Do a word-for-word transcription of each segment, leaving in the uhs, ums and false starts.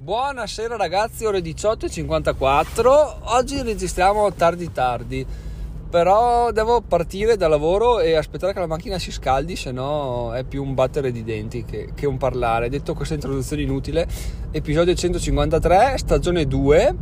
Buonasera ragazzi, ore diciotto e cinquantaquattro. Oggi registriamo tardi tardi, però devo partire da lavoro e aspettare che la macchina si scaldi, se no è più un battere di denti che, che un parlare. Detto questa introduzione inutile, episodio centocinquantatré, stagione due,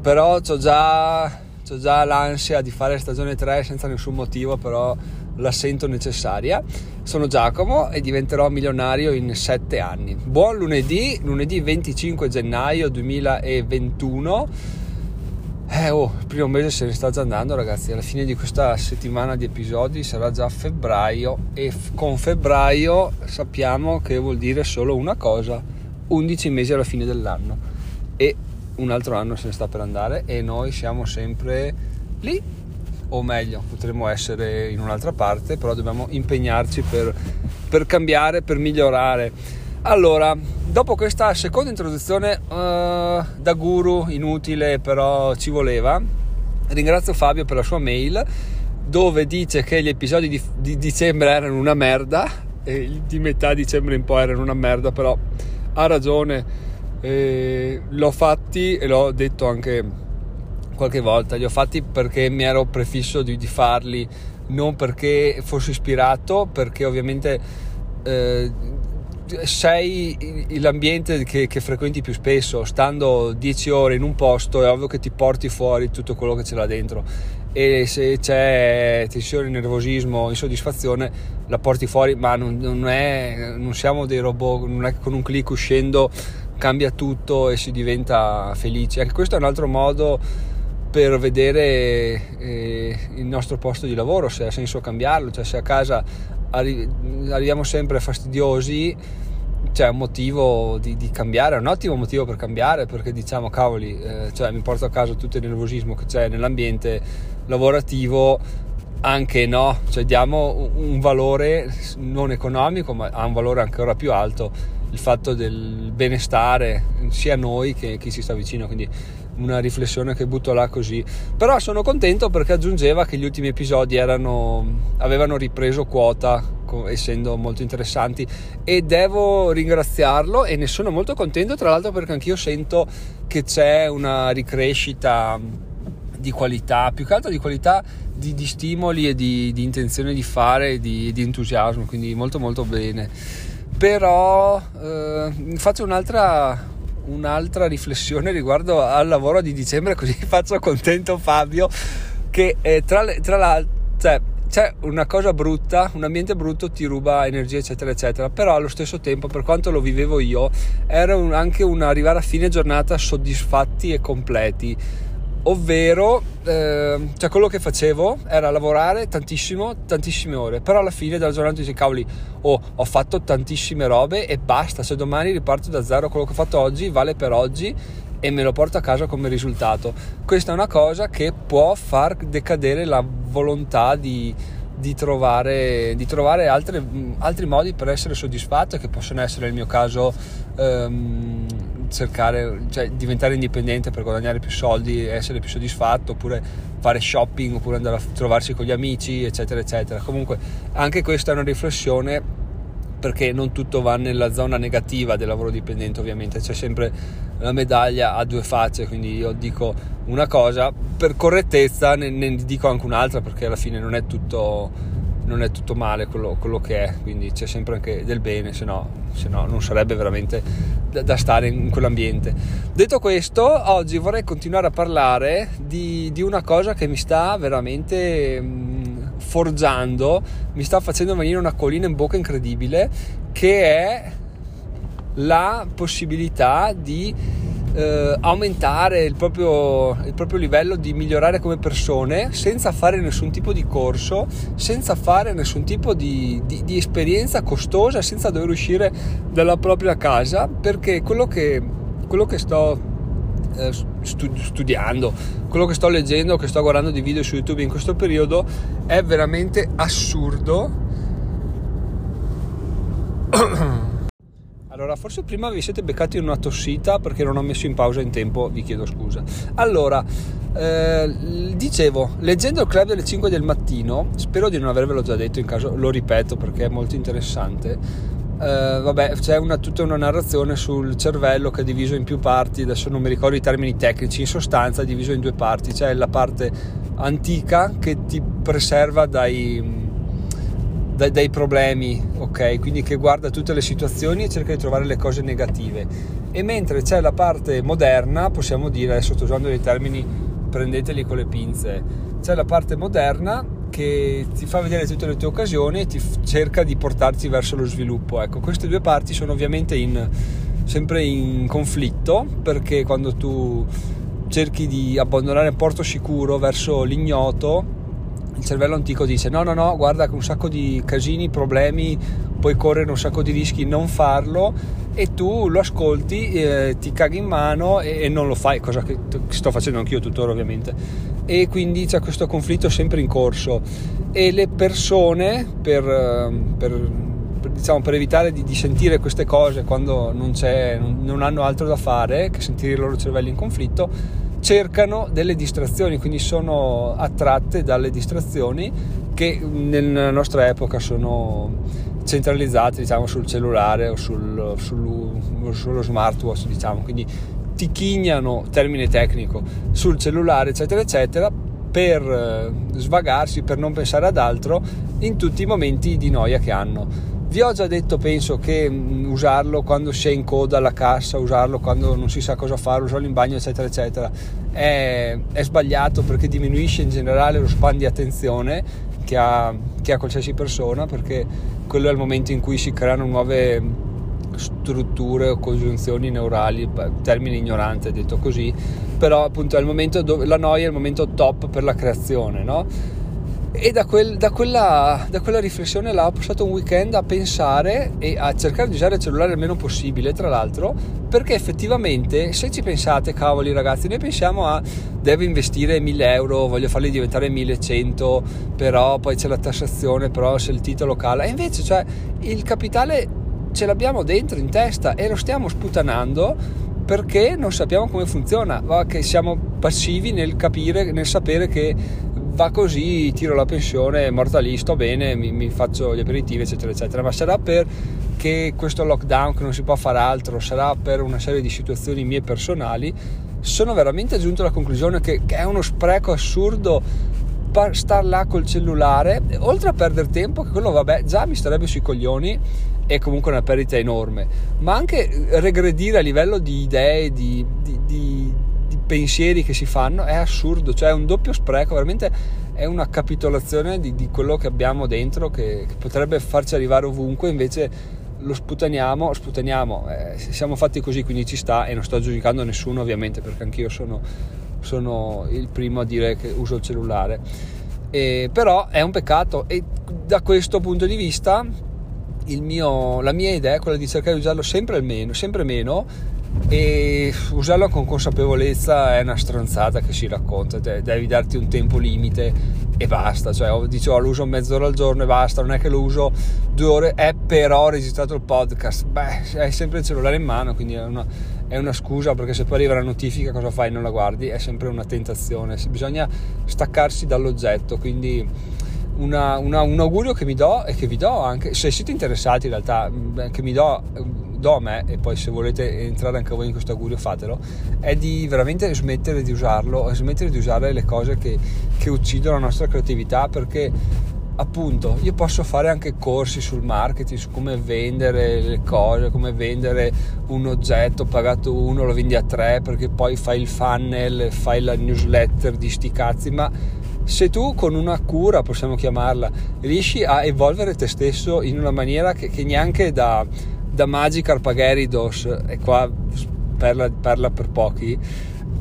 però c'ho già, c'ho già l'ansia di fare stagione tre senza nessun motivo, però la sento necessaria. Sono Giacomo e diventerò milionario in sette anni. Buon lunedì, lunedì venticinque gennaio duemilaventuno. Eh oh, il primo mese se ne sta già andando ragazzi, alla fine di questa settimana di episodi sarà già febbraio e f- con febbraio sappiamo che vuol dire solo una cosa: undici mesi alla fine dell'anno, e un altro anno se ne sta per andare e noi siamo sempre lì. O meglio, potremmo essere in un'altra parte, però dobbiamo impegnarci per, per cambiare, per migliorare. Allora, dopo questa seconda introduzione uh, da guru, inutile però ci voleva, ringrazio Fabio per la sua mail dove dice che gli episodi di, di dicembre erano una merda, e di metà dicembre in poi erano una merda, però ha ragione, eh, l'ho fatti e l'ho detto anche qualche volta, li ho fatti perché mi ero prefisso di, di farli, non perché fossi ispirato, perché ovviamente eh, sei l'ambiente che, che frequenti più spesso, stando dieci ore in un posto è ovvio che ti porti fuori tutto quello che c'è là dentro, e se c'è tensione, nervosismo, insoddisfazione la porti fuori, ma non, non è non siamo dei robot, non è che con un click uscendo cambia tutto e si diventa felici. Anche questo è un altro modo per vedere eh, il nostro posto di lavoro, se ha senso cambiarlo, cioè se a casa arri- arriviamo sempre fastidiosi c'è un motivo di, di cambiare, è un ottimo motivo per cambiare, perché diciamo cavoli, eh, cioè mi porto a casa tutto il nervosismo che c'è nell'ambiente lavorativo, anche no, cioè diamo un valore non economico ma ha un valore ancora più alto, il fatto del benestare sia noi che chi ci sta vicino, quindi una riflessione che butto là così. Però sono contento perché aggiungeva che gli ultimi episodi erano avevano ripreso quota, essendo molto interessanti, e devo ringraziarlo e ne sono molto contento, tra l'altro perché anch'io sento che c'è una ricrescita di qualità, più che altro di qualità di, di stimoli e di, di intenzione di fare, di, di entusiasmo, quindi molto molto bene. Però eh, faccio un'altra un'altra riflessione riguardo al lavoro di dicembre, così faccio contento Fabio, che eh, tra, le, tra l'altro cioè, c'è una cosa brutta, un ambiente brutto ti ruba energia eccetera eccetera, però allo stesso tempo, per quanto lo vivevo io, era un, anche un arrivare a fine giornata soddisfatti e completi, ovvero eh, cioè quello che facevo era lavorare tantissimo, tantissime ore, però alla fine della giornata dici cavoli, oh, ho fatto tantissime robe e basta, se domani riparto da zero quello che ho fatto oggi vale per oggi e me lo porto a casa come risultato. Questa è una cosa che può far decadere la volontà di, di trovare, di trovare altre, altri modi per essere soddisfatto, che possono essere nel mio caso ehm, cercare, cioè diventare indipendente per guadagnare più soldi e essere più soddisfatto, oppure fare shopping, oppure andare a trovarsi con gli amici eccetera eccetera. Comunque anche questa è una riflessione, perché non tutto va nella zona negativa del lavoro dipendente, ovviamente c'è sempre la medaglia a due facce, quindi io dico una cosa per correttezza, ne, ne dico anche un'altra, perché alla fine non è tutto non è tutto male quello, quello che è, quindi c'è sempre anche del bene, se no, se no non sarebbe veramente da, da stare in quell'ambiente. Detto questo, oggi vorrei continuare a parlare di, di una cosa che mi sta veramente mh, forgiando, mi sta facendo venire una colina in bocca incredibile, che è la possibilità di eh, aumentare il proprio, il proprio livello, di migliorare come persone senza fare nessun tipo di corso, senza fare nessun tipo di, di, di esperienza costosa, senza dover uscire dalla propria casa, perché quello che, quello che sto eh, stu- studiando, quello che sto leggendo, che sto guardando di video su YouTube in questo periodo è veramente assurdo. Allora, forse prima vi siete beccati in una tossita perché non ho messo in pausa in tempo, vi chiedo scusa. Allora, eh, dicevo, leggendo il club delle cinque del mattino, spero di non avervelo già detto, in caso lo ripeto perché è molto interessante, eh, vabbè, c'è una, tutta una narrazione sul cervello che è diviso in più parti, adesso non mi ricordo i termini tecnici, in sostanza è diviso in due parti, c'è la parte antica che ti preserva dai... Dai, dai problemi, ok? Quindi che guarda tutte le situazioni e cerca di trovare le cose negative, e mentre c'è la parte moderna, possiamo dire, adesso sto usando dei termini, prendeteli con le pinze, c'è la parte moderna che ti fa vedere tutte le tue occasioni e ti f- cerca di portarti verso lo sviluppo. Ecco, queste due parti sono ovviamente in, sempre in conflitto, perché quando tu cerchi di abbandonare il porto sicuro verso l'ignoto, il cervello antico dice no no no, guarda che un sacco di casini, problemi, puoi correre un sacco di rischi, non farlo, e tu lo ascolti, eh, ti caghi in mano e, e non lo fai, cosa che sto facendo anch'io tuttora ovviamente, e quindi c'è questo conflitto sempre in corso, e le persone per, per, per, diciamo, per evitare di, di sentire queste cose quando non c'è, non hanno altro da fare che sentire i loro cervelli in conflitto, cercano delle distrazioni, quindi sono attratte dalle distrazioni che nella nostra epoca sono centralizzate, diciamo, sul cellulare o sul, sul, sullo smartwatch, diciamo, quindi ti chignano, termine tecnico, sul cellulare eccetera eccetera, per svagarsi, per non pensare ad altro in tutti i momenti di noia che hanno. Vi ho già detto, penso, che usarlo quando si è in coda alla cassa, usarlo quando non si sa cosa fare, usarlo in bagno eccetera eccetera è, è sbagliato, perché diminuisce in generale lo span di attenzione che ha, che ha qualsiasi persona, perché quello è il momento in cui si creano nuove strutture o congiunzioni neurali, termine ignorante detto così, però appunto è il momento dove la noia è il momento top per la creazione, no? E da, quel, da, quella, da quella riflessione là ho passato un weekend a pensare e a cercare di usare il cellulare il meno possibile, tra l'altro, perché effettivamente, se ci pensate, cavoli ragazzi, noi pensiamo a devo investire mille euro, voglio farli diventare millecento, però poi c'è la tassazione, però se il titolo cala, e invece, cioè, il capitale ce l'abbiamo dentro in testa e lo stiamo sputanando perché non sappiamo come funziona, va, che siamo passivi nel capire, nel sapere che va così, tiro la pensione, morta lì, sto bene, mi, mi faccio gli aperitivi eccetera eccetera, ma sarà perché questo lockdown che non si può fare altro, sarà per una serie di situazioni mie personali. Sono veramente giunto alla conclusione che, che è uno spreco assurdo star là col cellulare, oltre a perdere tempo, che quello vabbè già mi starebbe sui coglioni, è comunque una perdita enorme, ma anche regredire a livello di idee, di, di, di pensieri che si fanno, è assurdo, cioè è un doppio spreco, veramente è una capitolazione di, di quello che abbiamo dentro, che, che potrebbe farci arrivare ovunque, invece lo sputaniamo, sputaniamo eh, siamo fatti così, quindi ci sta, e non sto giudicando nessuno ovviamente, perché anch'io sono, sono il primo a dire che uso il cellulare, e, però è un peccato, e da questo punto di vista il mio, la mia idea è quella di cercare di usarlo sempre meno, sempre meno, e usarlo con consapevolezza. È una stronzata che si racconta, cioè, devi darti un tempo limite e basta, cioè dicevo, lo uso mezz'ora al giorno e basta, non è che lo uso due ore, è però ho registrato il podcast, beh, hai sempre il cellulare in mano, quindi è una, è una scusa, perché se poi arriva la notifica cosa fai, non la guardi, è sempre una tentazione, bisogna staccarsi dall'oggetto, quindi una, una, un augurio che mi do e che vi do, anche se siete interessati in realtà, che mi do a me, e poi se volete entrare anche voi in questo augurio fatelo, è di veramente smettere di usarlo, smettere di usare le cose che, che uccidono la nostra creatività, perché appunto io posso fare anche corsi sul marketing, su come vendere le cose, come vendere un oggetto, pagato uno lo vendi a tre perché poi fai il funnel, fai la newsletter di sti cazzi, ma se tu con una cura, possiamo chiamarla, riesci a evolvere te stesso in una maniera che, che neanche da da Magic Arpagheridos, e qua parla, parla per pochi,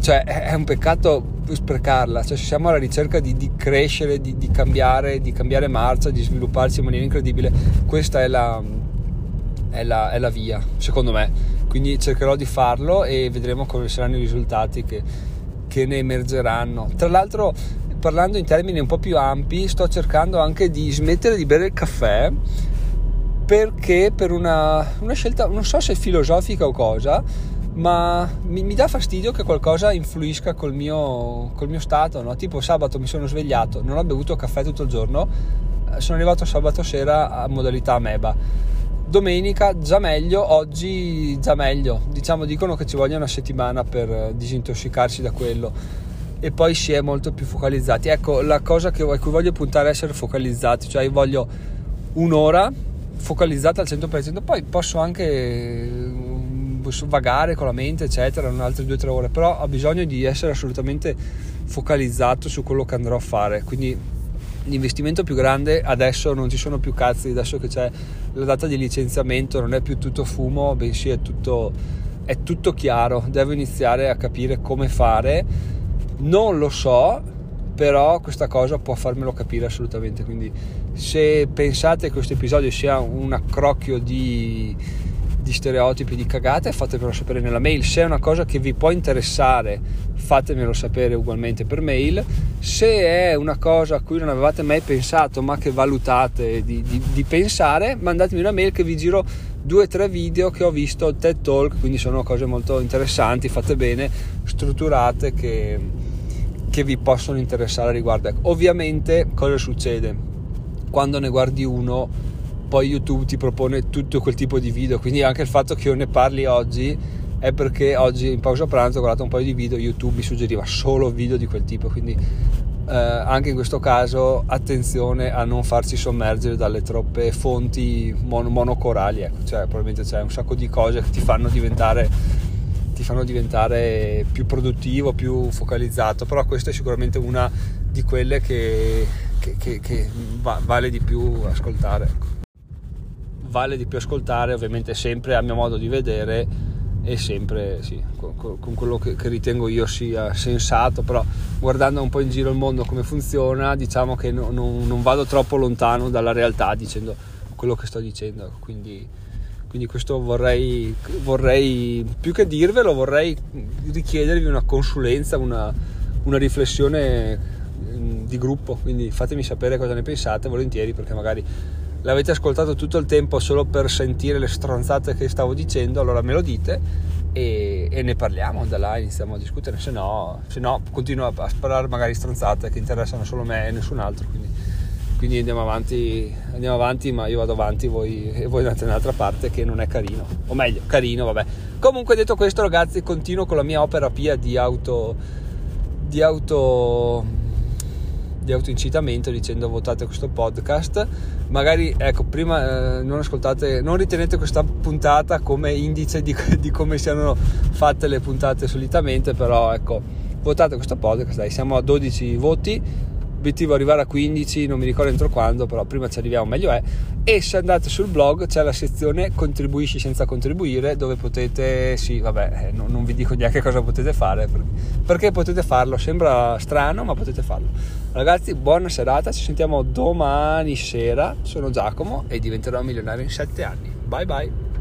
cioè è un peccato sprecarla, cioè siamo alla ricerca di, di crescere, di, di cambiare, di cambiare marcia, di svilupparsi in maniera incredibile, questa è la, è la, è la via, secondo me, quindi cercherò di farlo e vedremo quali saranno i risultati che, che ne emergeranno. Tra l'altro, parlando in termini un po' più ampi, sto cercando anche di smettere di bere il caffè, perché per una, una scelta, non so se filosofica o cosa, ma mi, mi dà fastidio che qualcosa influisca col mio, col mio stato, no? Tipo sabato mi sono svegliato, non ho bevuto caffè tutto il giorno, sono arrivato sabato sera a modalità ameba, domenica già meglio, oggi già meglio. Diciamo, dicono che ci voglia una settimana per disintossicarsi da quello e poi si è molto più focalizzati. Ecco, la cosa che, a cui voglio puntare è essere focalizzati, cioè io voglio un'ora focalizzata al cento per cento, poi posso anche posso vagare con la mente eccetera un'altra due o tre ore, però ho bisogno di essere assolutamente focalizzato su quello che andrò a fare. Quindi l'investimento più grande, adesso non ci sono più cazzi, adesso che c'è la data di licenziamento non è più tutto fumo, bensì è tutto, è tutto chiaro. Devo iniziare a capire come fare, non lo so, però questa cosa può farmelo capire assolutamente. Quindi se pensate che questo episodio sia un accrocchio di, di stereotipi, di cagate, fatemelo sapere nella mail. Se è una cosa che vi può interessare, fatemelo sapere ugualmente per mail. Se è una cosa a cui non avevate mai pensato ma che valutate di, di, di pensare, mandatemi una mail che vi giro due o tre video che ho visto, TED Talk, quindi sono cose molto interessanti, fatte bene, strutturate, che, che vi possono interessare a riguardo. Ecco, ovviamente cosa succede? Quando ne guardi uno, poi YouTube ti propone tutto quel tipo di video, quindi anche il fatto che io ne parli oggi è perché oggi in pausa pranzo ho guardato un paio di video, YouTube mi suggeriva solo video di quel tipo. Quindi eh, anche in questo caso attenzione a non farsi sommergere dalle troppe fonti mon- monocorali, ecco. Cioè probabilmente c'è un sacco di cose che ti fanno diventare, ti fanno diventare più produttivo, più focalizzato, però questa è sicuramente una di quelle che che, che, che va, vale di più ascoltare, vale di più ascoltare ovviamente sempre a mio modo di vedere e sempre sì, con, con quello che, che ritengo io sia sensato, però guardando un po' in giro il mondo come funziona, diciamo che no, no, non vado troppo lontano dalla realtà dicendo quello che sto dicendo. Quindi, quindi questo vorrei, vorrei più che dirvelo, vorrei richiedervi una consulenza, una, una riflessione di gruppo. Quindi fatemi sapere cosa ne pensate volentieri, perché magari l'avete ascoltato tutto il tempo solo per sentire le stronzate che stavo dicendo, allora me lo dite e, e ne parliamo, da là iniziamo a discutere. Se no, se no continuo a sparare magari stronzate che interessano solo me e nessun altro. Quindi, quindi andiamo avanti, andiamo avanti, ma io vado avanti voi, e voi andate in un'altra parte che non è carino, o meglio carino, vabbè. Comunque, detto questo ragazzi, continuo con la mia opera pia di auto di auto di autoincitamento dicendo votate questo podcast. Magari ecco, prima eh, non ascoltate, non ritenete questa puntata come indice di, di come siano fatte le puntate solitamente, però ecco, votate questo podcast, dai, siamo a dodici voti, obiettivo arrivare a quindici, non mi ricordo entro quando, però prima ci arriviamo meglio è. E se andate sul blog c'è la sezione contribuisci senza contribuire, dove potete, sì vabbè, non, non vi dico neanche cosa potete fare, perché, perché potete farlo, sembra strano ma potete farlo. Ragazzi, buona serata, ci sentiamo domani sera. Sono Giacomo e diventerò milionario in sette anni. Bye bye.